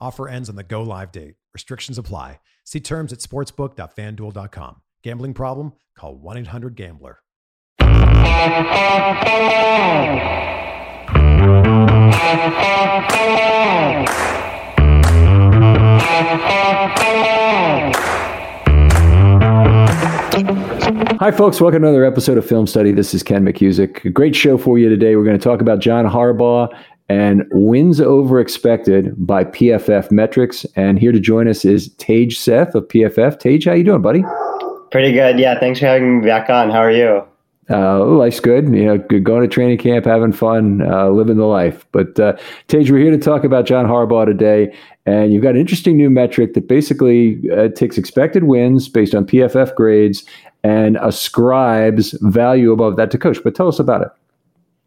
Offer ends on the go-live date. Restrictions apply. See terms at sportsbook.fanduel.com. Gambling problem? Call 1-800-GAMBLER. Hi, folks. Welcome to another episode of Film Study. This is Ken McKusick. A great show for you today. We're going to talk about John Harbaugh and wins over expected by PFF metrics. And here to join us is Tej Seth of PFF. Tej, how you doing, buddy? Pretty good. Yeah, thanks for having me back on. How are you? Life's good. You know, going to training camp, having fun, living the life. But Tej, we're here to talk about John Harbaugh today. And you've got an interesting new metric that basically takes expected wins based on PFF grades and ascribes value above that to coach. But tell us about it.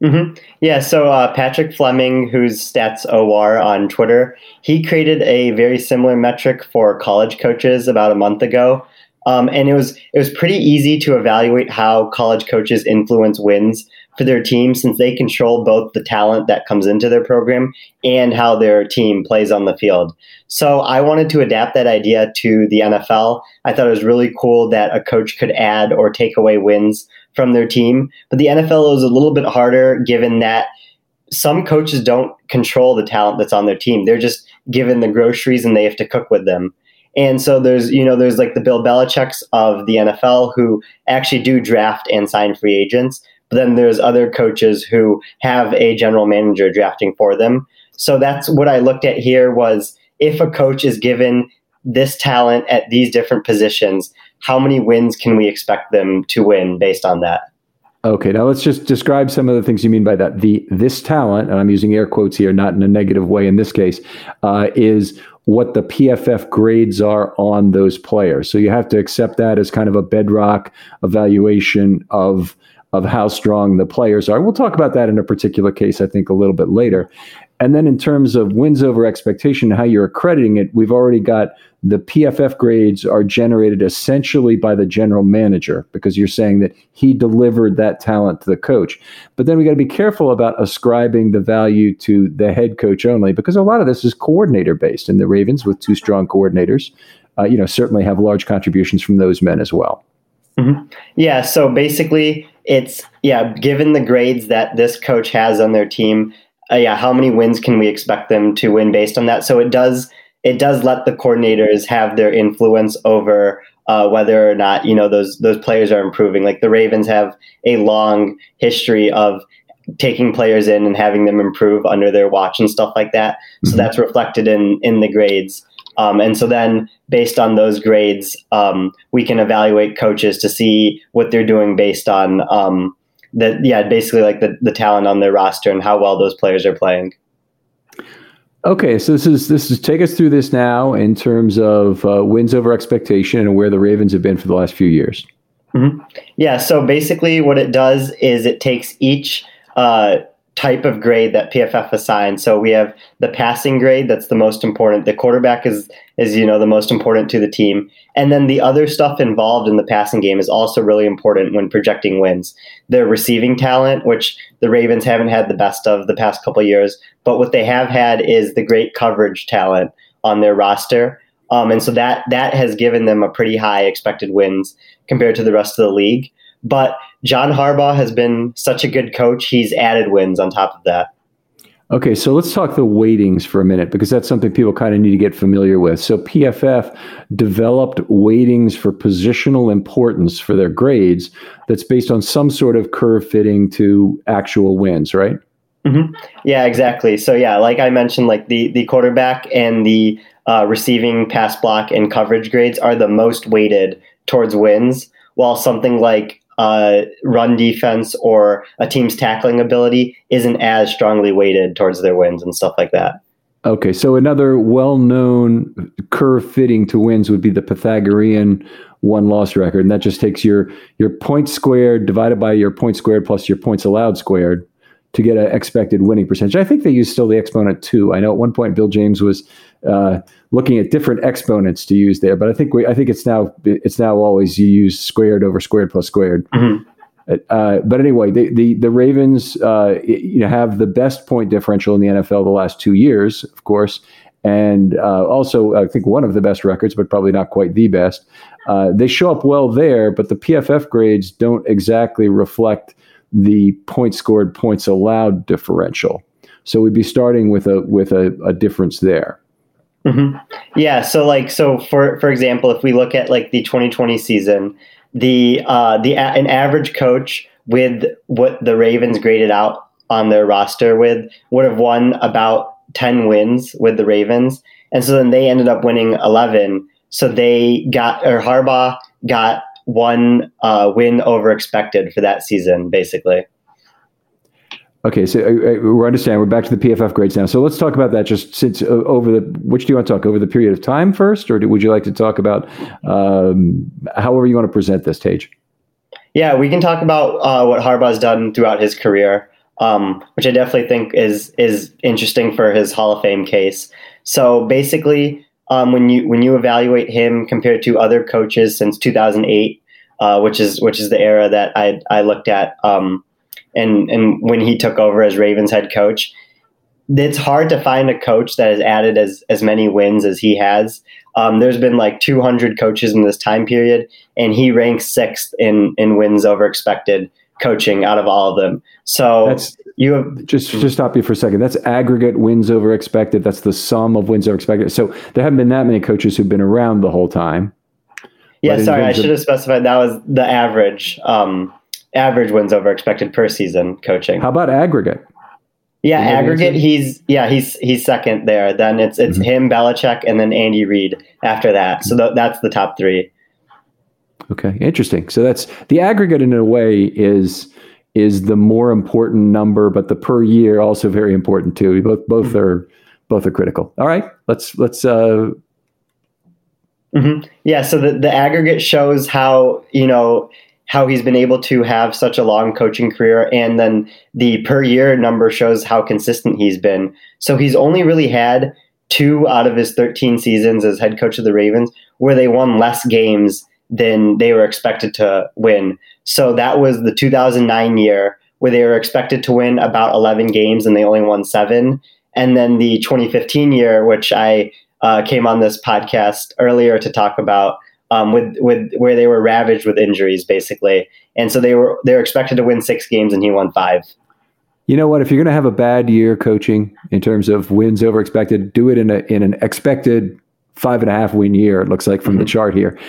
Mm-hmm. Yeah, so Patrick Fleming, who's StatsOR on Twitter, he created a very similar metric for college coaches about a month ago, and it was pretty easy to evaluate how college coaches influence wins for their team, since they control both the talent that comes into their program and how their team plays on the field. So I wanted to adapt that idea to the NFL. I thought it was really cool that a coach could add or take away wins from their team. But the NFL is a little bit harder, given that some coaches don't control the talent that's on their team. They're just given the groceries and they have to cook with them. And so there's like the Bill Belichick's of the NFL, who actually do draft and sign free agents. But then there's other coaches who have a general manager drafting for them. So that's what I looked at here, was if a coach is given this talent at these different positions, how many wins can we expect them to win based on that? Okay, now let's just describe some of the things you mean by that. This talent, and I'm using air quotes here, not in a negative way in this case, is what the PFF grades are on those players. So you have to accept that as kind of a bedrock evaluation of how strong the players are. We'll talk about that in a particular case, I think, a little bit later. And then in terms of wins over expectation, how you're accrediting it, we've already got the PFF grades are generated essentially by the general manager, because you're saying that he delivered that talent to the coach. But then we got to be careful about ascribing the value to the head coach only, because a lot of this is coordinator based, and the Ravens, with two strong coordinators, certainly have large contributions from those men as well. Mm-hmm. Yeah, so basically given the grades that this coach has on their team, how many wins can we expect them to win based on that? So it does let the coordinators have their influence over whether or not, those players are improving. Like the Ravens have a long history of taking players in and having them improve under their watch and stuff like that. Mm-hmm. So that's reflected in the grades. And so then based on those grades, we can evaluate coaches to see what they're doing based on the talent on their roster and how well those players are playing. Okay, so this is take us through this now in terms of wins over expectation and where the Ravens have been for the last few years. Mm-hmm. Yeah, so basically what it does is it takes each type of grade that PFF assigns. So we have the passing grade that's the most important. The quarterback is the most important to the team. And then the other stuff involved in the passing game is also really important when projecting wins. Their receiving talent, which the Ravens haven't had the best of the past couple of years, but what they have had is the great coverage talent on their roster. And so that has given them a pretty high expected wins compared to the rest of the league. But John Harbaugh has been such a good coach. He's added wins on top of that. Okay, so let's talk the weightings for a minute, because that's something people kind of need to get familiar with. So PFF developed weightings for positional importance for their grades that's based on some sort of curve fitting to actual wins, right? Mm-hmm. Yeah, exactly. So yeah, like I mentioned, like the quarterback and the receiving, pass block, and coverage grades are the most weighted towards wins, while something like run defense or a team's tackling ability isn't as strongly weighted towards their wins and stuff like that. Okay, so another well-known curve fitting to wins would be the Pythagorean one-loss record, and that just takes your points squared divided by your points squared plus your points allowed squared to get an expected winning percentage. I think they use still the exponent 2. I know at one point Bill James was looking at different exponents to use there, but I think it's now always you use squared over squared plus squared. Mm-hmm. But anyway, the Ravens have the best point differential in the NFL the last 2 years, of course, and also I think one of the best records, but probably not quite the best. They show up well there, but the PFF grades don't exactly reflect the points scored, points allowed differential. So we'd be starting with a difference there. Mm-hmm. Yeah. So for example, if we look at like the 2020 season, an average coach with what the Ravens graded out on their roster with would have won about 10 wins with the Ravens. And so then they ended up winning 11. So Harbaugh got one win over expected for that season, basically. Okay, so we understand. We're back to the PFF grades now. So let's talk about that just since which do you want to talk, over the period of time first, or would you like to talk about however you want to present this, Tej? Yeah, we can talk about what Harbaugh's done throughout his career, which I definitely think is interesting for his Hall of Fame case. So basically, when you evaluate him compared to other coaches since 2008, which is the era that I looked at, and when he took over as Ravens head coach, it's hard to find a coach that has added as many wins as he has. There's been like 200 coaches in this time period, and he ranks sixth in wins over expected coaching out of all of them. So just stop you for a second. That's aggregate wins over expected. That's the sum of wins over expected. So there haven't been that many coaches who've been around the whole time. Yeah, sorry, I should have specified that was the average wins over expected per season coaching. How about aggregate? Yeah, aggregate. He's second there. Then it's him, Belichick, and then Andy Reid after that. So that's the top three. Okay, interesting. So that's the aggregate in a way is the more important number, but the per year also very important too. Both are critical. All right, let's. Mm-hmm. Yeah. So the aggregate shows how he's been able to have such a long coaching career, and then the per year number shows how consistent he's been. So he's only really had 2 out of his 13 seasons as head coach of the Ravens where they won less games than they were expected to win. So that was the 2009 year where they were expected to win about 11 games and they only won 7. And then the 2015 year, which I came on this podcast earlier to talk about, with where they were ravaged with injuries basically. And so they were expected to win 6 games and he won 5. You know what? If you're going to have a bad year coaching in terms of wins over expected, do it in an expected 5.5 win year, it looks like from the chart here.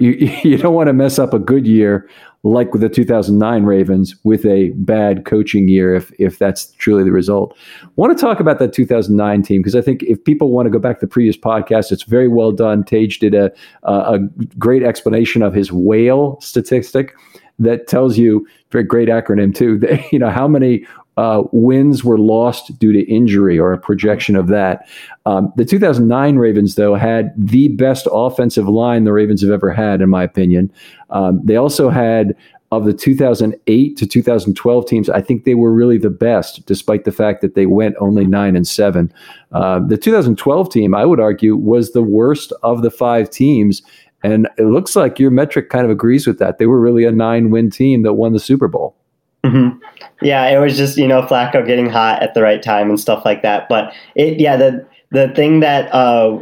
You don't want to mess up a good year like with the 2009 Ravens with a bad coaching year if that's truly the result. I want to talk about that 2009 team because I think if people want to go back to the previous podcast, it's very well done. Tej did a great explanation of his whale statistic that tells you, very great acronym too, that, how many wins were lost due to injury or a projection of that. The 2009 Ravens, though, had the best offensive line the Ravens have ever had, in my opinion. They also had of the 2008 to 2012 teams, I think they were really the best, despite the fact that they went only 9-7. The 2012 team, I would argue, was the worst of the five teams. And it looks like your metric kind of agrees with that. They were really a 9-win team that won the Super Bowl. Mm-hmm. Yeah, it was just, Flacco getting hot at the right time and stuff like that. But the thing that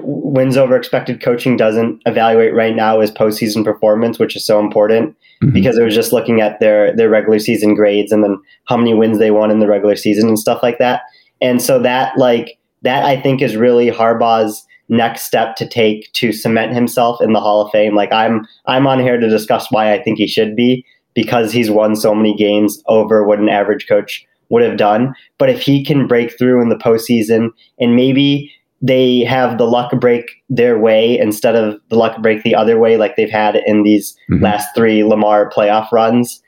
wins over expected coaching doesn't evaluate right now is postseason performance, which is so important, mm-hmm. because it was just looking at their regular season grades and then how many wins they won in the regular season and stuff like that. And so that I think is really Harbaugh's next step to take to cement himself in the Hall of Fame. Like I'm on here to discuss why I think he should be, because he's won so many games over what an average coach would have done. But if he can break through in the postseason, and maybe they have the luck break their way instead of the luck break the other way, like they've had in these mm-hmm. last three Lamar playoff runs,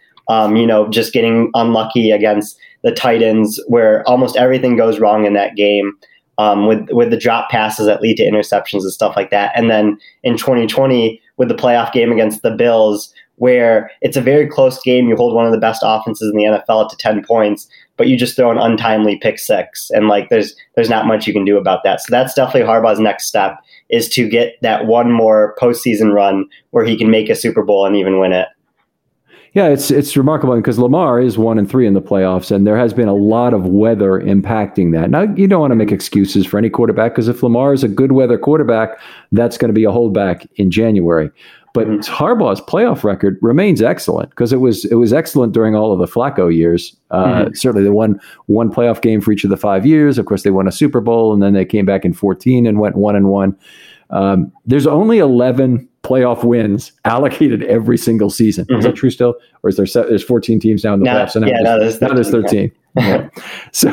just getting unlucky against the Titans where almost everything goes wrong in that game. With the drop passes that lead to interceptions and stuff like that. And then in 2020 with the playoff game against the Bills, where it's a very close game, you hold one of the best offenses in the NFL to 10 points, but you just throw an untimely pick six. And there's not much you can do about that. So that's definitely Harbaugh's next step, is to get that one more postseason run where he can make a Super Bowl and even win it. Yeah, it's remarkable because Lamar is 1-3 in the playoffs, and there has been a lot of weather impacting that. Now, you don't want to make excuses for any quarterback, because if Lamar is a good weather quarterback, that's going to be a holdback in January. But Harbaugh's playoff record remains excellent, because it was excellent during all of the Flacco years. Mm-hmm. Certainly they won one playoff game for each of the 5 years. Of course, they won a Super Bowl, and then they came back in 2014 and went 1-1. There's only 11 playoff wins allocated every single season. Mm-hmm. Is that true still? Or is there's 14 teams now in the playoffs? So now there's 13. Yeah. So,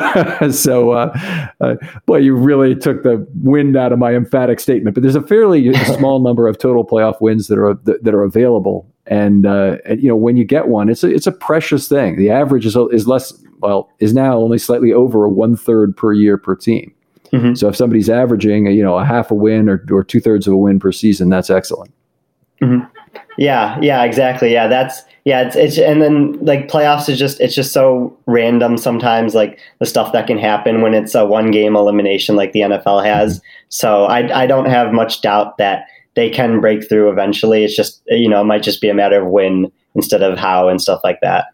you really took the wind out of my emphatic statement, but there's a fairly small number of total playoff wins that are available. And when you get one, it's a precious thing. The average is now only slightly over a 1/3 per year per team. Mm-hmm. So if somebody's averaging, a half a win or 2/3 of a win per season, that's excellent. Mm-hmm. Yeah, exactly. Yeah, and then playoffs is it's just so random sometimes, like the stuff that can happen when it's a one game elimination like the NFL has. Mm-hmm. So I don't have much doubt that they can break through eventually. It's just, it might just be a matter of when instead of how and stuff like that.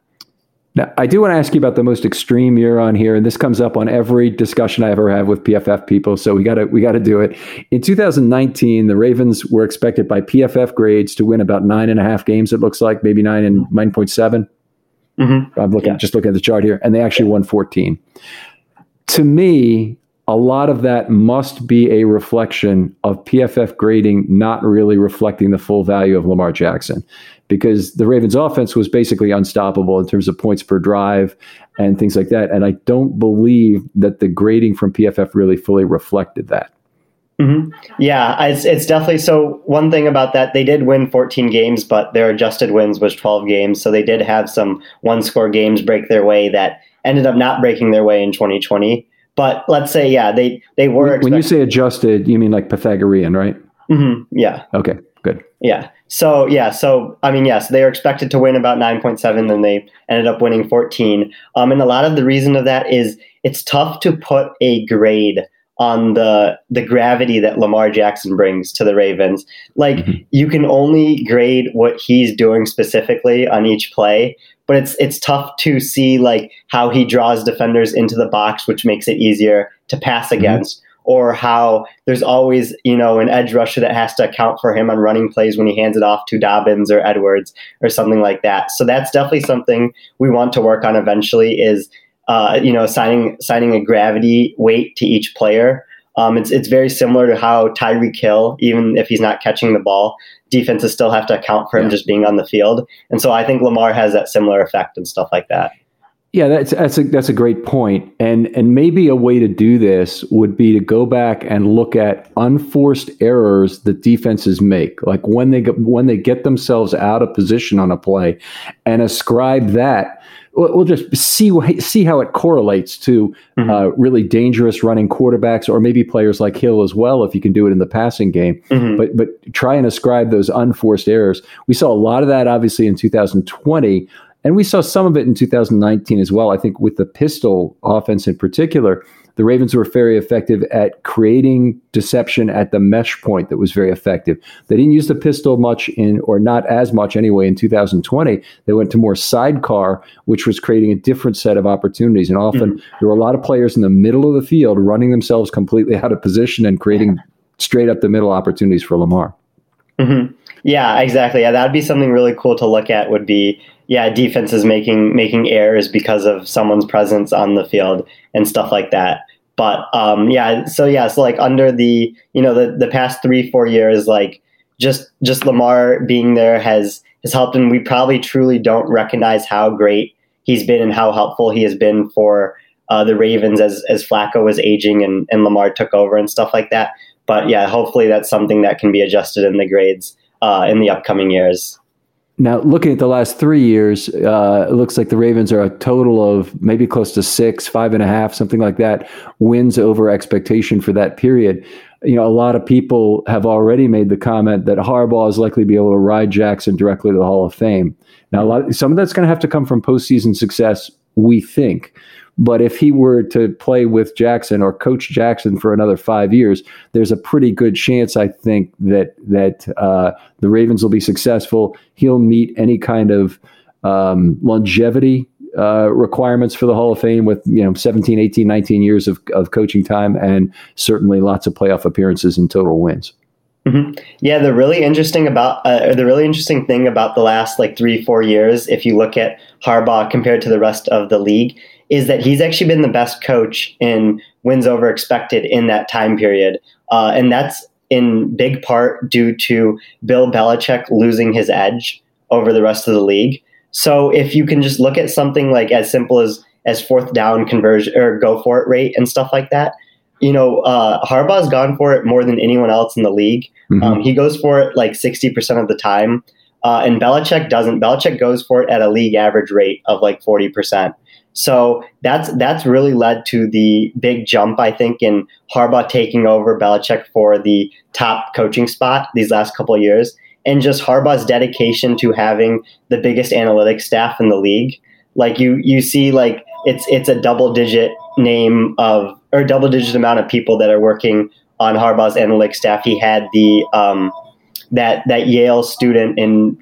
Now, I do want to ask you about the most extreme year on here, and this comes up on every discussion I ever have with PFF people, so we got to do it. In 2019, the Ravens were expected by PFF grades to win about 9.5 games, it looks like, maybe 9.7. Mm-hmm. I'm just looking at the chart here, and they actually won 14. To me, a lot of that must be a reflection of PFF grading not really reflecting the full value of Lamar Jackson, because the Ravens offense was basically unstoppable in terms of points per drive and things like that. And I don't believe that the grading from PFF really fully reflected that. Mm-hmm. Yeah, it's definitely. So one thing about that, they did win 14 games, but their adjusted wins was 12 games. So they did have some one-score games break their way that ended up not breaking their way in 2020. But let's say, they were. When you say adjusted, you mean like Pythagorean, right? Mm-hmm. Yeah. Okay, good. Yeah. So they were expected to win about 9.7, then they ended up winning 14. And a lot of the reason of that is it's tough to put a grade on the gravity that Lamar Jackson brings to the Ravens. Mm-hmm. You can only grade what he's doing specifically on each play, but it's tough to see how he draws defenders into the box, which makes it easier to pass against, mm-hmm. or how there's always, an edge rusher that has to account for him on running plays when he hands it off to Dobbins or Edwards or something like that. So that's definitely something we want to work on eventually is, signing a gravity weight to each player. It's very similar to how Tyreek Hill, even if he's not catching the ball, defenses still have to account for him just being on the field. And so I think Lamar has that similar effect and stuff like that. Yeah, that's a great point. And maybe a way to do this would be to go back and look at unforced errors that defenses make, like when they get themselves out of position on a play, and ascribe that. We'll just see how it correlates to really dangerous running quarterbacks, or maybe players like Hill as well, if you can do it in the passing game. Mm-hmm. But try and ascribe those unforced errors. We saw a lot of that, obviously, in 2020. And we saw some of it in 2019 as well. I think with the pistol offense in particular, the Ravens were very effective at creating deception at the mesh point. That was very effective. They didn't use the pistol much not as much anyway, in 2020. They went to more sidecar, which was creating a different set of opportunities. And often there were a lot of players in the middle of the field running themselves completely out of position and creating straight up the middle opportunities for Lamar. Mm-hmm. Yeah, exactly. Yeah, that'd be something really cool to look at, would be, yeah, defenses making errors because of someone's presence on the field and stuff like that. But so like under the, you know, the past 3-4 years, like just Lamar being there has helped, and we probably truly don't recognize how great he's been and how helpful he has been for the Ravens as Flacco was aging and Lamar took over and stuff like that. But yeah, hopefully that's something that can be adjusted in the grades in the upcoming years. Now, looking at the last 3 years, it looks like the Ravens are a total of maybe close to 6, 5.5, something like that, wins over expectation for that period. You know, a lot of people have already made the comment that Harbaugh is likely to be able to ride Jackson directly to the Hall of Fame. Now, some of that's going to have to come from postseason success, we think. But if he were to play with Jackson or coach Jackson for another 5 years, there's a pretty good chance, I think, that the Ravens will be successful. He'll meet any kind of longevity requirements for the Hall of Fame with 17, 18, 19 years of coaching time, and certainly lots of playoff appearances and total wins. Mm-hmm. Yeah, the really interesting thing about the last like 3-4 years, if you look at Harbaugh compared to the rest of the league, is that he's actually been the best coach in wins over expected in that time period. And that's in big part due to Bill Belichick losing his edge over the rest of the league. So if you can just look at something like as simple as fourth down conversion or go for it rate and stuff like that, Harbaugh's gone for it more than anyone else in the league. Mm-hmm. He goes for it like 60% of the time. And Belichick doesn't. Belichick goes for it at a league average rate of like 40%. So that's really led to the big jump, I think, in Harbaugh taking over Belichick for the top coaching spot these last couple of years, and just Harbaugh's dedication to having the biggest analytics staff in the league. Like you see, like it's a double digit amount of people that are working on Harbaugh's analytics staff. He had the that Yale student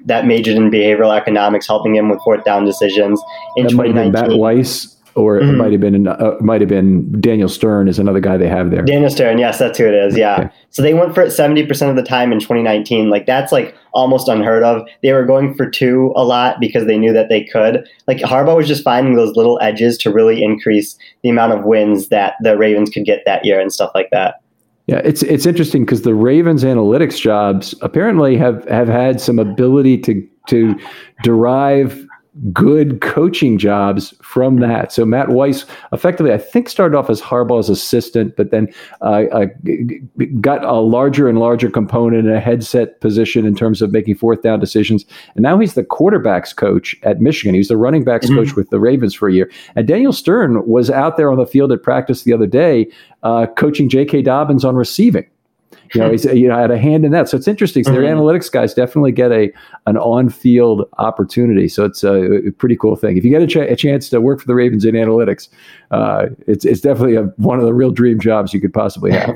that majored in behavioral economics helping him with fourth down decisions in 2019. Might have been Matt Weiss, or it might have been Daniel Stern is another guy they have there. Daniel Stern, yes, that's who it is. Yeah, okay. So they went for it 70% of the time in 2019. Like that's like almost unheard of. They were going for two a lot because they knew that they could. Like Harbaugh was just finding those little edges to really increase the amount of wins that the Ravens could get that year and stuff like that. Yeah, it's interesting because the Ravens analytics jobs apparently have had some ability to derive good coaching jobs from that. So Matt Weiss effectively, I think, started off as Harbaugh's assistant, but then got a larger and larger component and a headset position in terms of making fourth down decisions. And now he's the quarterback's coach at Michigan. He was the running backs coach with the Ravens for a year. And Daniel Stern was out there on the field at practice the other day, coaching J.K. Dobbins on receiving. He's had a hand in that. So it's interesting. So their analytics guys definitely get an on-field opportunity. So it's a pretty cool thing. If you get a chance to work for the Ravens in analytics, it's definitely one of the real dream jobs you could possibly have.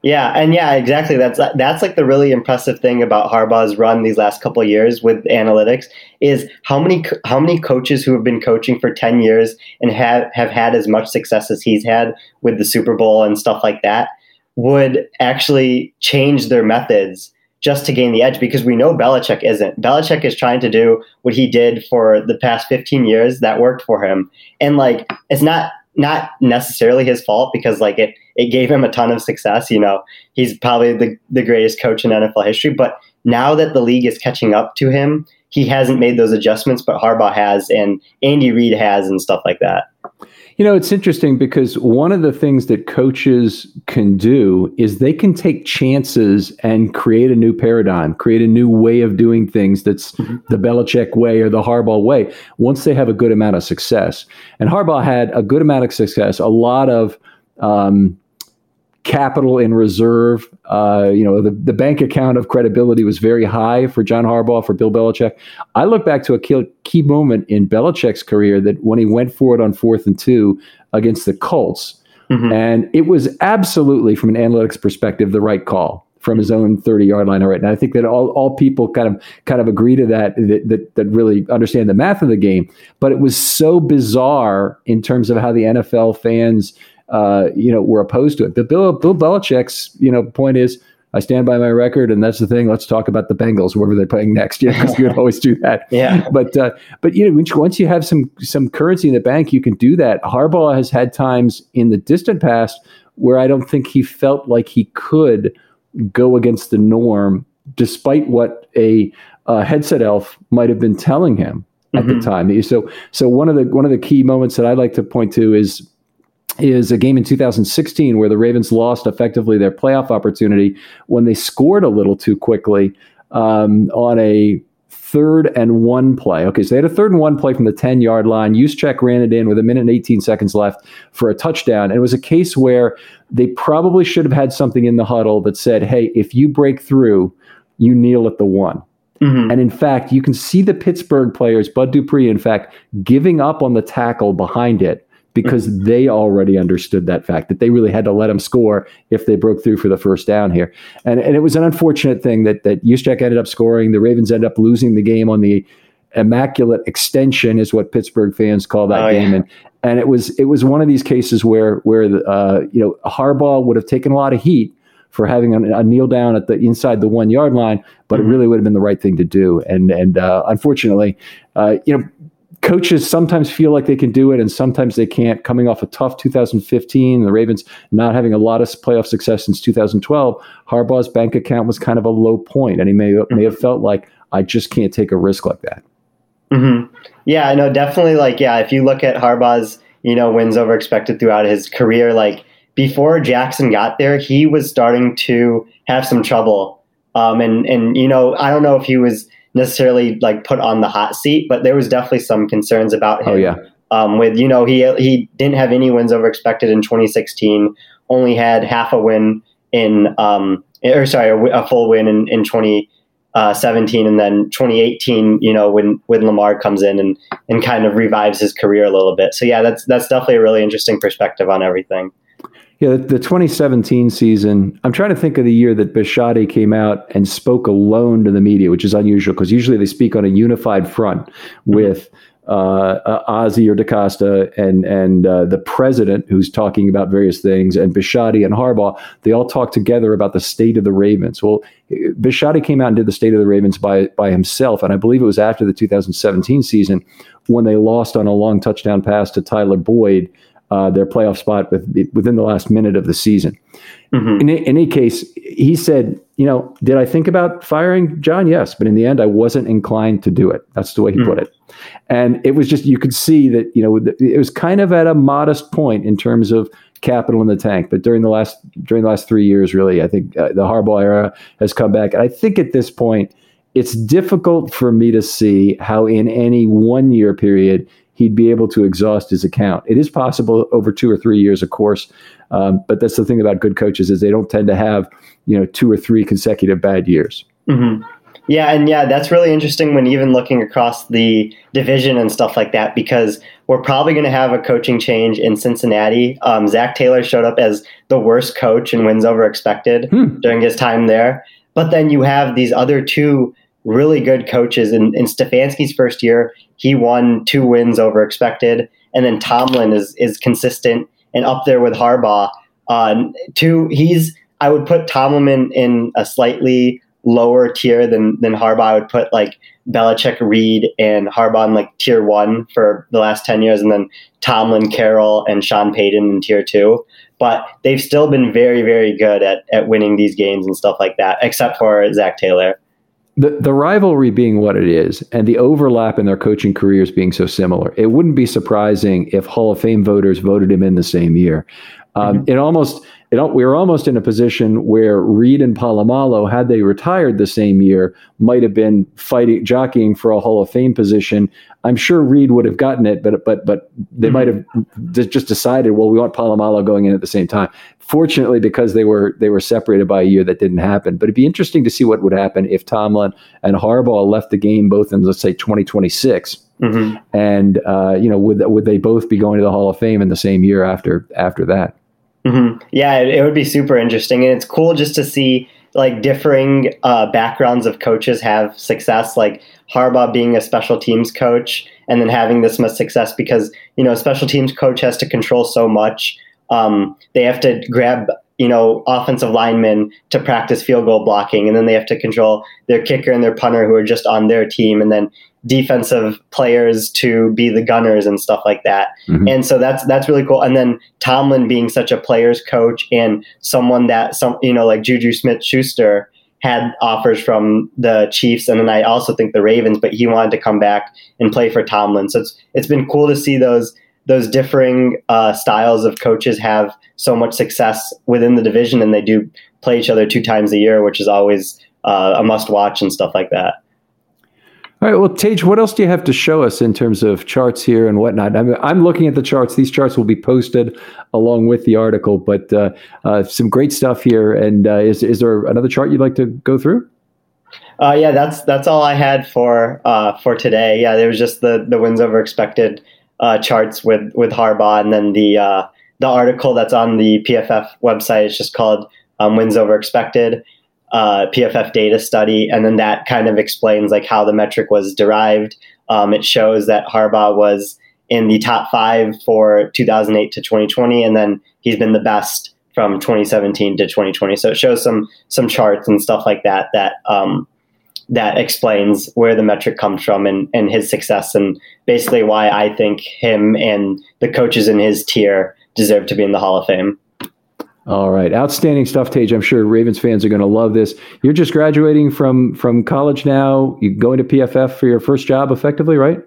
Yeah, and yeah, exactly. That's like the really impressive thing about Harbaugh's run these last couple of years with analytics is how many coaches who have been coaching for 10 years and have had as much success as he's had with the Super Bowl and stuff like that would actually change their methods just to gain the edge, because we know Belichick isn't. Belichick is trying to do what he did for the past 15 years that worked for him. And like, it's not necessarily his fault, because like it gave him a ton of success. He's probably the greatest coach in NFL history, but now that the league is catching up to him, he hasn't made those adjustments, but Harbaugh has, and Andy Reid has, and stuff like that. You know, it's interesting because one of the things that coaches can do is they can take chances and create a new paradigm, create a new way of doing things that's the Belichick way or the Harbaugh way once they have a good amount of success. And Harbaugh had a good amount of success, a lot of capital in reserve. You know, the bank account of credibility was very high for John Harbaugh, for Bill Belichick. I look back to a key moment in Belichick's career that when he went for it on 4th and 2 against the Colts. Mm-hmm. And it was absolutely, from an analytics perspective, the right call from his own 30-yard line. All right. And I think that all people kind of agree to that really understand the math of the game. But it was so bizarre in terms of how the NFL fans were opposed to it. But Bill Belichick's, point is, I stand by my record, and that's the thing. Let's talk about the Bengals, whoever they're playing next. Yeah, because you would always do that. Yeah. But once you have some currency in the bank, you can do that. Harbaugh has had times in the distant past where I don't think he felt like he could go against the norm, despite what a headset elf might have been telling him at the time. So one of the key moments that I like to point to is a game in 2016 where the Ravens lost effectively their playoff opportunity when they scored a little too quickly on a 3rd and 1 play. Okay, so they had a 3rd and 1 play from the 10-yard line. Juszczyk ran it in with 1 minute and 18 seconds left for a touchdown. And it was a case where they probably should have had something in the huddle that said, hey, if you break through, you kneel at the 1. Mm-hmm. And in fact, you can see the Pittsburgh players, Bud Dupree, in fact, giving up on the tackle behind it, because they already understood that fact, that they really had to let them score if they broke through for the first down here. And it was an unfortunate thing that Juszczyk ended up scoring. The Ravens ended up losing the game on the immaculate extension, is what Pittsburgh fans call that game. Yeah. And it was one of these cases where Harbaugh would have taken a lot of heat for having a kneel down at the inside the 1 yard line, but it really would have been the right thing to do. And unfortunately, coaches sometimes feel like they can do it and sometimes they can't. Coming off a tough 2015, the Ravens not having a lot of playoff success since 2012, Harbaugh's bank account was kind of a low point, and he may have felt like, I just can't take a risk like that. Mm-hmm. Yeah, no, definitely. If you look at Harbaugh's, wins over expected throughout his career, before Jackson got there, he was starting to have some trouble. And I don't know if he was necessarily put on the hot seat, but there was definitely some concerns about him. Oh, yeah. He didn't have any wins over expected in 2016, only had half a win a full win in 2017, and then 2018, when Lamar comes in and kind of revives his career a little bit. So yeah, that's definitely a really interesting perspective on everything. Yeah, the 2017 season, I'm trying to think of the year that Bisciotti came out and spoke alone to the media, which is unusual because usually they speak on a unified front with Ozzie or DaCosta and the president, who's talking about various things, and Bisciotti and Harbaugh. They all talk together about the state of the Ravens. Well, Bisciotti came out and did the state of the Ravens by himself, and I believe it was after the 2017 season when they lost on a long touchdown pass to Tyler Boyd, their playoff spot within the last minute of the season. Mm-hmm. In any case, he said, did I think about firing John? Yes. But in the end, I wasn't inclined to do it. That's the way he put it. And it was just, you could see that, it was kind of at a modest point in terms of capital in the tank. But during the last 3 years, really, I think the Harbaugh era has come back. And I think at this point, it's difficult for me to see how in any 1 year period he'd be able to exhaust his account. It is possible over 2 or 3 years, of course, but that's the thing about good coaches, is they don't tend to have 2 or 3 consecutive bad years. Mm-hmm. Yeah, that's really interesting when even looking across the division and stuff like that, because we're probably going to have a coaching change in Cincinnati. Zach Taylor showed up as the worst coach in wins over expected during his time there, but then you have these other two really good coaches. In Stefanski's first year, he won 2 wins over expected. And then Tomlin is consistent and up there with Harbaugh. I would put Tomlin in a slightly lower tier than Harbaugh. I would put Belichick, Reed, and Harbaugh in tier 1 for the last 10 years. And then Tomlin, Carroll, and Sean Payton in tier 2. But they've still been very, very good at winning these games and stuff like that, except for Zach Taylor. the rivalry being what it is and the overlap in their coaching careers being so similar, it wouldn't be surprising if Hall of Fame voters voted him in the same year. We were almost in a position where Reid and Polamalu, had they retired the same year, might have been jockeying for a Hall of Fame position. I'm sure Reid would have gotten it, but they might have just decided, well, we want Polamalu going in at the same time. Fortunately, because they were separated by a year, that didn't happen. But it'd be interesting to see what would happen if Tomlin and Harbaugh left the game both in, let's say, 2026. Mm-hmm. And would they both be going to the Hall of Fame in the same year after that? Mm-hmm. Yeah, it would be super interesting, and it's cool just to see like differing backgrounds of coaches have success. Like Harbaugh being a special teams coach, and then having this much success because a special teams coach has to control so much. They have to grab offensive linemen to practice field goal blocking, and then they have to control their kicker and their punter who are just on their team, and then defensive players to be the gunners and stuff like that. Mm-hmm. And so that's really cool. And then Tomlin being such a player's coach and someone that like Juju Smith Schuster had offers from the Chiefs, and then I also think the Ravens, but he wanted to come back and play for Tomlin. So it's been cool to see those differing styles of coaches have so much success within the division, and they do play each other 2 times a year, which is always a must watch and stuff like that. All right, well, Tej, what else do you have to show us in terms of charts here and whatnot? I mean, I'm looking at the charts. These charts will be posted along with the article, but some great stuff here. And is there another chart you'd like to go through? Yeah, that's all I had for today. Yeah, there was just the wins over expected charts with Harbaugh, and then the article that's on the PFF website is just called Wins Over Expected. PFF data study, and then that kind of explains like how the metric was derived. It shows that Harbaugh was in the top 5 for 2008 to 2020, and then he's been the best from 2017 to 2020. So it shows some charts and stuff like that explains where the metric comes from and his success, and basically why I think him and the coaches in his tier deserve to be in the Hall of Fame. All right. Outstanding stuff, Tej. I'm sure Ravens fans are going to love this. You're just graduating from college now. You're going to PFF for your first job effectively, right?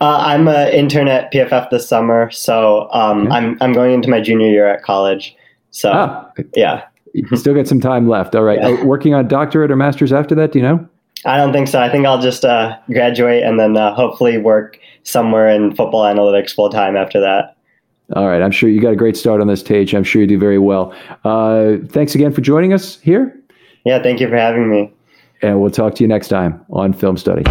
I'm an intern at PFF this summer, so okay. I'm going into my junior year at college. So, yeah. You still got some time left. All right. Yeah. Working on doctorate or master's after that, do you know? I don't think so. I think I'll just graduate and then hopefully work somewhere in football analytics full-time after that. All right. I'm sure you got a great start on this, Tej. I'm sure you do very well. Thanks again for joining us here. Yeah, thank you for having me. And we'll talk to you next time on Film Study.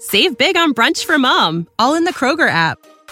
Save big on brunch for mom, all in the Kroger app.